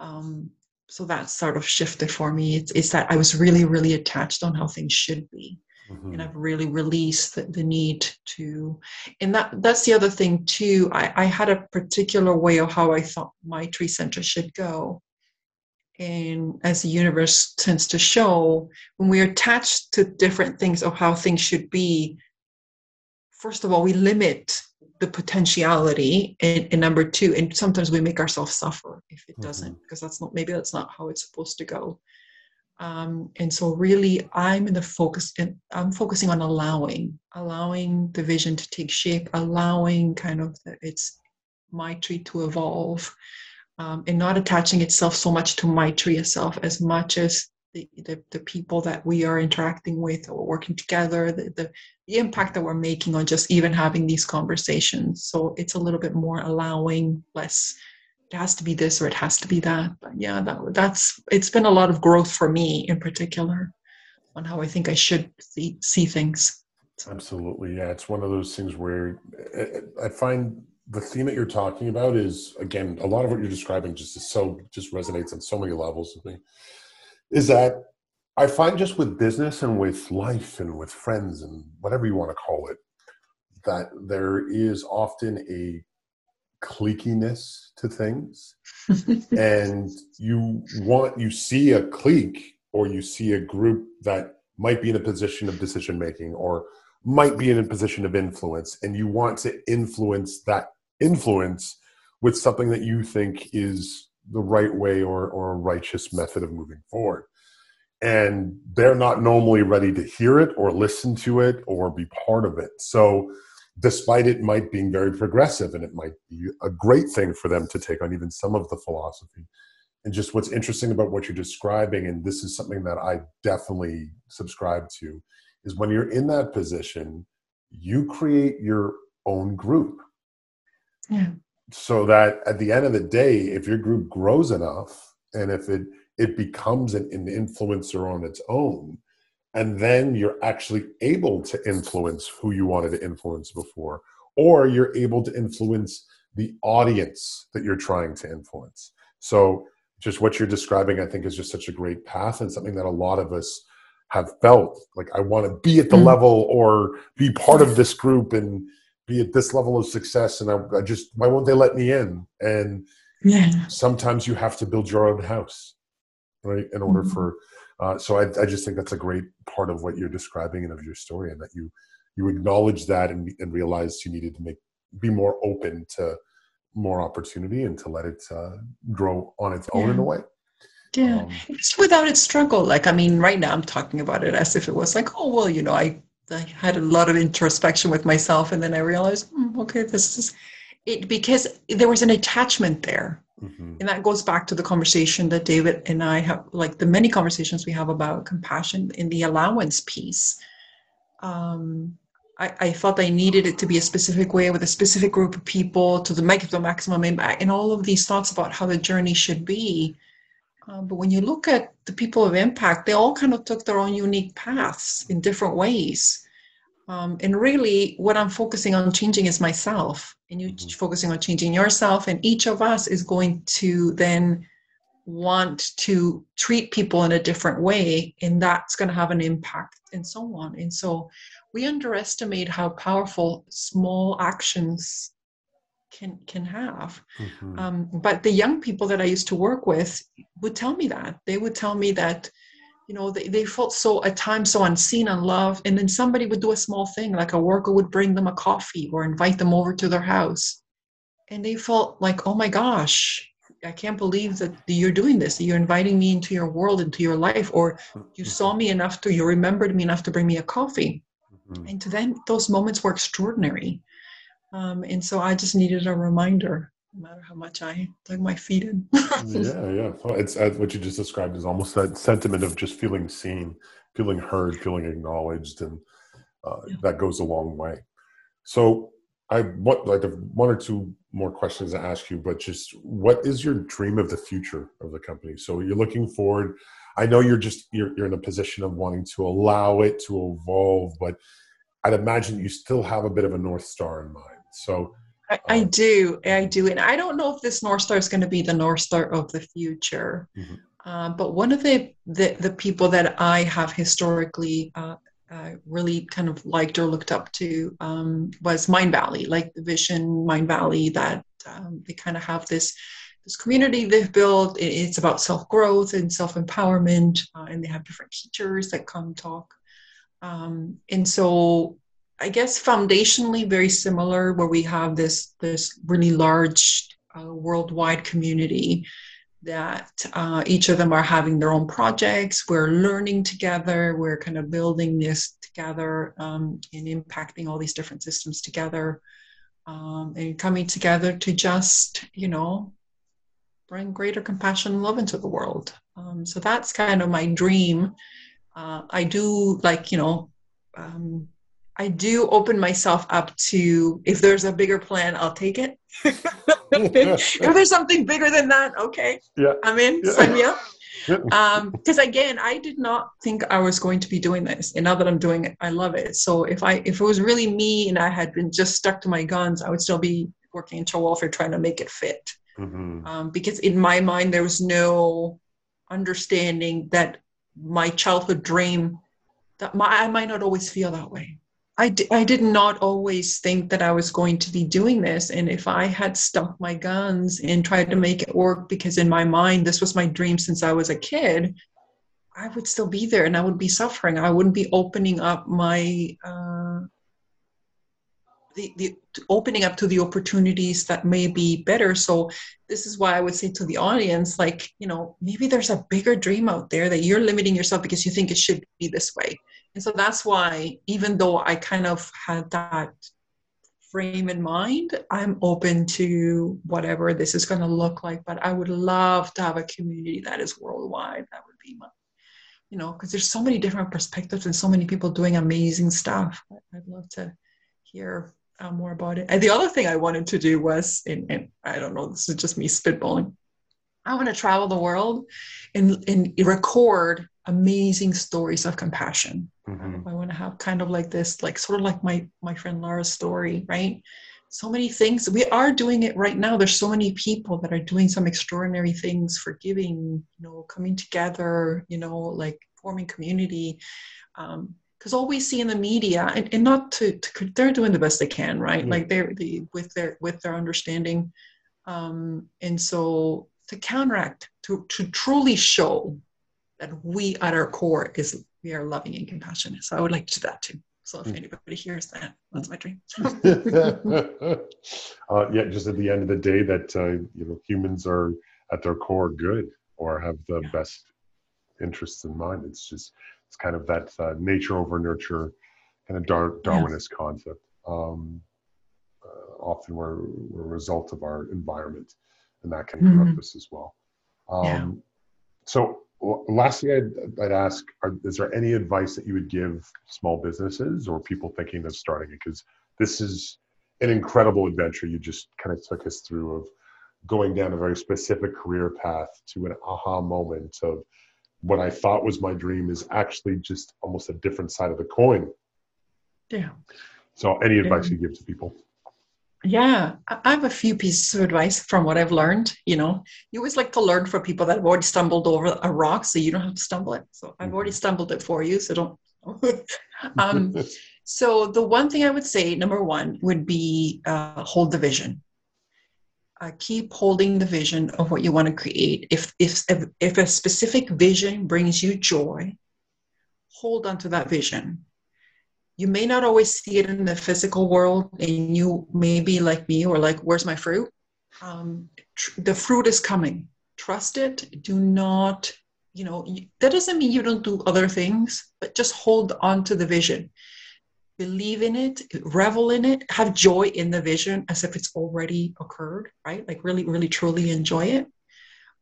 Um, so that sort of shifted for me. It's, it's that I was really, really attached on how things should be. Mm-hmm. And I've really released the, the need to, and that that's the other thing too. I, I had a particular way of how I thought Maitri Center should go. And as the universe tends to show, when we're attached to different things of how things should be, first of all, we limit the potentiality, and, and number two, and sometimes we make ourselves suffer if it mm-hmm. doesn't, because that's not, maybe that's not how it's supposed to go. Um, and so really I'm in the focus and I'm focusing on allowing, allowing the vision to take shape, allowing kind of the, it's Maitri to evolve, um, and not attaching itself so much to Maitri itself as much as the, the, the people that we are interacting with or working together, the, the, the impact that we're making on just even having these conversations. So it's a little bit more allowing, less it has to be this or it has to be that. But yeah, that, that's, it's been a lot of growth for me in particular on how I think I should see, see things. So. Absolutely. Yeah. It's one of those things where I find the theme that you're talking about is, again, a lot of what you're describing just is so, just resonates on so many levels with me, is that I find just with business and with life and with friends and whatever you want to call it, that there is often a cliquiness to things and you want you see a clique or you see a group that might be in a position of decision making or might be in a position of influence, and you want to influence that influence with something that you think is the right way or, or a righteous method of moving forward, and they're not normally ready to hear it or listen to it or be part of it. So despite it might being very progressive, and it might be a great thing for them to take on even some of the philosophy. And just what's interesting about what you're describing, and this is something that I definitely subscribe to, is when you're in that position, you create your own group. Yeah. So that at the end of the day, if your group grows enough, and if it, it becomes an, an influencer on its own, and then you're actually able to influence who you wanted to influence before, or you're able to influence the audience that you're trying to influence. So just what you're describing, I think, is just such a great path, and something that a lot of us have felt. Like, I want to be at the mm-hmm. level or be part of this group and be at this level of success, and I, I just, why won't they let me in? And yeah. sometimes you have to build your own house, right, in order mm-hmm. for... Uh, so I, I just think that's a great part of what you're describing and of your story, and that you you acknowledge that and, and realize you needed to make be more open to more opportunity and to let it uh, grow on its own yeah. in a way. Yeah, um, it's without its struggle. Like, I mean, right now I'm talking about it as if it was like, oh, well, you know, I, I had a lot of introspection with myself, and then I realized, mm, okay, this is it, because there was an attachment there. Mm-hmm. And that goes back to the conversation that David and I have, like the many conversations we have about compassion in the allowance piece. Um, I, I felt I needed it to be a specific way with a specific group of people to the, make the maximum impact, and all of these thoughts about how the journey should be. Um, but when you look at the people of impact, they all kind of took their own unique paths in different ways. Um, and really what I'm focusing on changing is myself, and you mm-hmm. focusing on changing yourself, and each of us is going to then want to treat people in a different way, and that's going to have an impact, and so on. And so we underestimate how powerful small actions can can have. Mm-hmm. Um, but the young people that I used to work with would tell me that. They would tell me that, you know, they, they felt so at times so unseen, unloved. And then somebody would do a small thing, like a worker would bring them a coffee or invite them over to their house. And they felt like, oh my gosh, I can't believe that you're doing this. That you're inviting me into your world, into your life, or you saw me enough to, you remembered me enough to bring me a coffee. Mm-hmm. And to them, those moments were extraordinary. Um, and so I just needed a reminder, no matter how much I dug my feet in. yeah, yeah. Well, it's uh, what you just described is almost that sentiment of just feeling seen, feeling heard, feeling acknowledged, and uh, yeah. that goes a long way. So I want like one or two more questions to ask you, but just what is your dream of the future of the company? So you're looking forward. I know you're just you're you're in a position of wanting to allow it to evolve, but I'd imagine you still have a bit of a North Star in mind. So. I, I do, I do. And I don't know if this North Star is going to be the North Star of the future. Mm-hmm. Uh, but one of the, the, the people that I have historically uh, uh, really kind of liked or looked up to um, was Mind Valley, like the vision Mind Valley that um, they kind of have this this community they've built. It's about self-growth and self-empowerment, uh, and they have different teachers that come talk. Um, and so I guess foundationally very similar, where we have this, this really large uh, worldwide community that uh, each of them are having their own projects. We're learning together. We're kind of building this together um, and impacting all these different systems together, um, and coming together to just, you know, bring greater compassion and love into the world. Um, so that's kind of my dream. Uh, I do like, you know, um, I do open myself up to, if there's a bigger plan, I'll take it. If there's something bigger than that, okay, yeah. I'm in, yeah. Sign me up. Because um, again, I did not think I was going to be doing this. And now that I'm doing it, I love it. So if I if it was really me and I had been just stuck to my guns, I would still be working in child welfare trying to make it fit. Mm-hmm. Um, because in my mind, there was no understanding that my childhood dream, that my, I might not always feel that way. I, d- I did not always think that I was going to be doing this. And if I had stuck my guns and tried to make it work, because in my mind, this was my dream since I was a kid, I would still be there and I would be suffering. I wouldn't be opening up my, uh, the, the opening up to the opportunities that may be better. So this is why I would say to the audience, like, you know, maybe there's a bigger dream out there that you're limiting yourself because you think it should be this way. And so that's why, even though I kind of had that frame in mind, I'm open to whatever this is going to look like. But I would love to have a community that is worldwide. That would be my, you know, because there's so many different perspectives and so many people doing amazing stuff. I'd love to hear uh, more about it. And the other thing I wanted to do was, and, and I don't know, this is just me spitballing, I want to travel the world and, and record amazing stories of compassion. Mm-hmm. I want to have kind of like this, like sort of like my my friend Lara's story, right? So many things. We are doing it right now. There's so many people that are doing some extraordinary things for giving, you know, coming together, you know, like forming community. Um, because all we see in the media, and, and not to, to, they're doing the best they can, right? Yeah. Like they're the, with their with their understanding. Um, and so to counteract, to to truly show that we at our core is we are loving and compassionate. So I would like to do that too. So if anybody hears that, that's my dream. uh, yeah, just at the end of the day, that uh, you know, humans are at their core good, or have the yeah. best interests in mind. It's just it's kind of that uh, nature over nurture, kind of Dar- Darwinist yes. concept. Um, uh, often we're, we're a result of our environment, and that can corrupt mm-hmm. us as well. Um, yeah. So. Well, lastly, I'd, I'd ask, are, is there any advice that you would give small businesses or people thinking of starting it? Because this is an incredible adventure. You just kind of took us through of going down a very specific career path to an aha moment of what I thought was my dream is actually just almost a different side of the coin. Yeah. So any advice yeah. you give to people? Yeah, I have a few pieces of advice from what I've learned. You know, you always like to learn from people that have already stumbled over a rock, so you don't have to stumble it. So I've already stumbled it for you, so don't. um, so the one thing I would say, number one, would be uh, hold the vision. Uh, keep holding the vision of what you want to create. If if if a specific vision brings you joy, hold on to that vision. You may not always see it in the physical world, and you may be like me or like, where's my fruit? Um, tr- the fruit is coming. Trust it. Do not, you know, you, that doesn't mean you don't do other things, but just hold on to the vision. Believe in it, revel in it, have joy in the vision as if it's already occurred, right? Like really, really, truly enjoy it.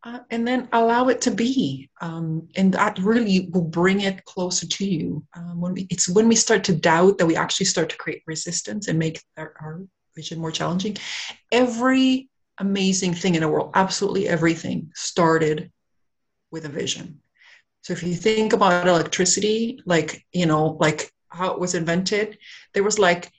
Uh, and then allow it to be, um, and that really will bring it closer to you. Um, when we, it's when we start to doubt that we actually start to create resistance and make our, our vision more challenging. Every amazing thing in the world, absolutely everything, started with a vision. So if you think about electricity, like, you know, like how it was invented, there was like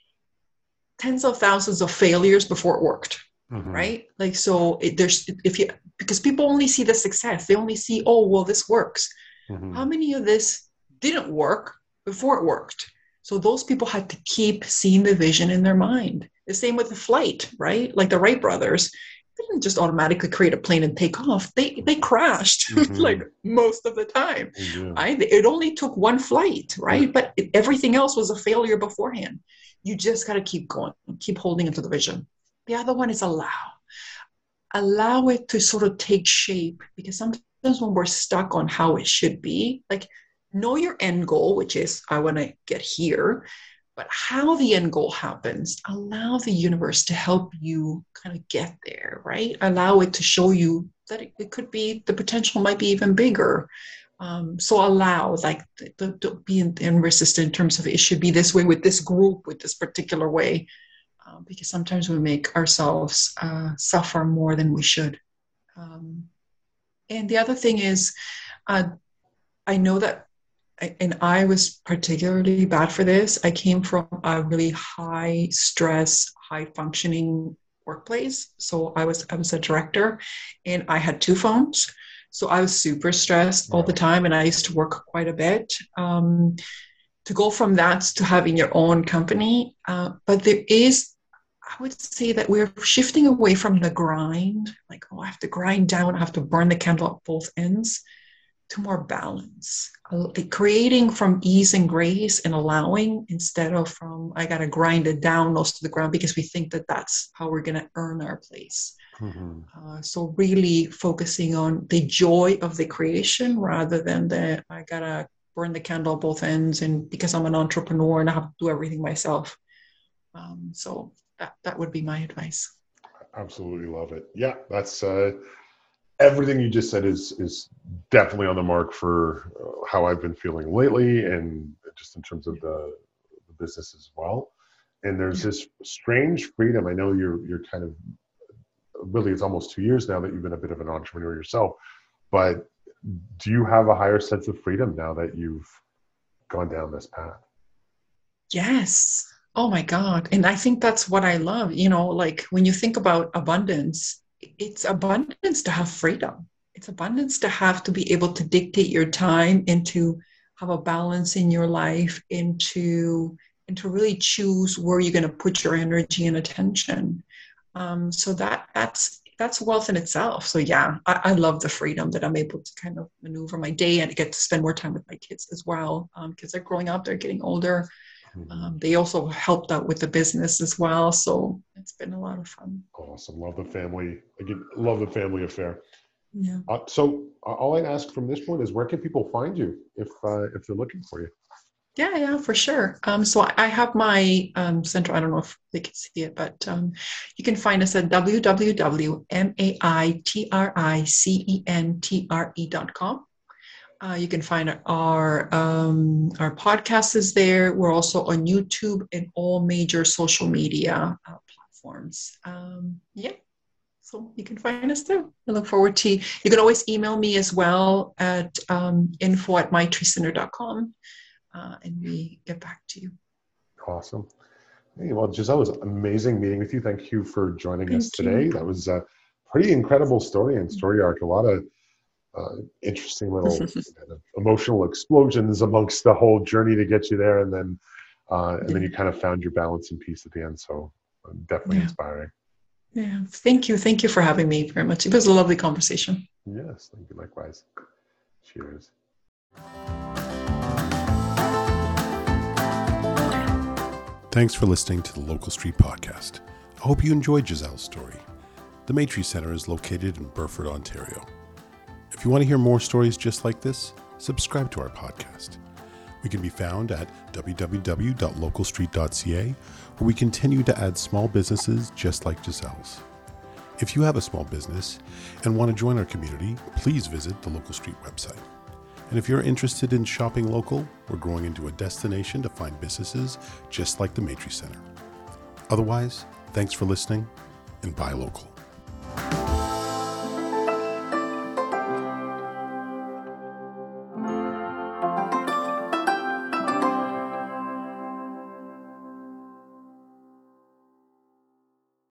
tens of thousands of failures before it worked. Mm-hmm. Right? Like, so it, there's, if you, because people only see the success, they only see, oh, well, this works. Mm-hmm. How many of this didn't work before it worked. So those people had to keep seeing the vision in their mind. The same with the flight, right? Like the Wright brothers, they didn't just automatically create a plane and take off. They they crashed mm-hmm. like most of the time. Yeah. Right? It only took one flight, right? Yeah. But it, everything else was a failure beforehand. You just got to keep going, keep holding into the vision. The other one is allow. Allow it to sort of take shape, because sometimes when we're stuck on how it should be, like know your end goal, which is I want to get here, but how the end goal happens, allow the universe to help you kind of get there, right? Allow it to show you that it, it could be, the potential might be even bigger. Um, so allow, like, don't be in, in resistant in terms of it should be this way with this group, with this particular way. Uh, because sometimes we make ourselves uh, suffer more than we should. Um, and the other thing is, uh, I know that, and I was particularly bad for this. I came from a really high stress, high functioning workplace. So I was, I was a director and I had two phones. So I was super stressed all the time. And I used to work quite a bit. Um, to go from that to having your own company. Uh, but there is, I would say that we're shifting away from the grind, like, oh, I have to grind down, I have to burn the candle at both ends, to more balance, uh, creating from ease and grace and allowing, instead of from, I got to grind it down, lost to the ground, because we think that that's how we're going to earn our place. Mm-hmm. Uh, so really focusing on the joy of the creation rather than the, I got to burn the candle at both ends, and because I'm an entrepreneur and I have to do everything myself. Um, so that, that would be my advice. Absolutely love it. Yeah, that's uh, everything you just said is is definitely on the mark for uh, how I've been feeling lately, and just in terms of the, the business as well. And there's yeah. this strange freedom. I know you're you're kind of, really it's almost two years now that you've been a bit of an entrepreneur yourself, but do you have a higher sense of freedom now that you've gone down this path? Yes. Oh my God. And I think that's what I love. You know, like when you think about abundance, it's abundance to have freedom. It's abundance to have to be able to dictate your time and to have a balance in your life and to, and to really choose where you're going to put your energy and attention. Um, so that that's, that's wealth in itself. So yeah, I, I love the freedom that I'm able to kind of maneuver my day and get to spend more time with my kids as well. Um, cause they're growing up, they're getting older. Um, they also helped out with the business as well. So it's been a lot of fun. Awesome. Love the family. Again, love the family affair. Yeah. Uh, so uh, all I ask from this point is, where can people find you if, uh, if they're looking for you? Yeah, yeah, for sure. Um, so I, I have my um, center. I don't know if they can see it, but um, you can find us at w w w dot maitricentre dot com. Uh, you can find our um, our podcast is there. We're also on YouTube and all major social media uh, platforms. Um, yeah, so you can find us there. I look forward to, you can always email me as well at um, info at maitricentre dot com, uh, and we get back to you. Awesome. Hey, well, Giselle, it was amazing meeting with you. Thank you for joining Thank us today. You. That was a pretty incredible story and story arc. A lot of Uh, interesting little kind of emotional explosions amongst the whole journey to get you there, and then uh, and yeah. then you kind of found your balance and peace at the end. So definitely yeah. inspiring. Yeah, thank you, thank you for having me very much. It was a lovely conversation. Yes, thank you. Likewise. Cheers. Thanks for listening to the Local Street Podcast. I hope you enjoyed Giselle's story. The Maitri Center is located in Burford, Ontario. If you want to hear more stories just like this, subscribe to our podcast. We can be found at w w w dot local street dot c a, where we continue to add small businesses just like Giselle's. If you have a small business and want to join our community, please visit the Local Street website. And if you're interested in shopping local, we're growing into a destination to find businesses just like the Maitri Center. Otherwise, thanks for listening, and buy local.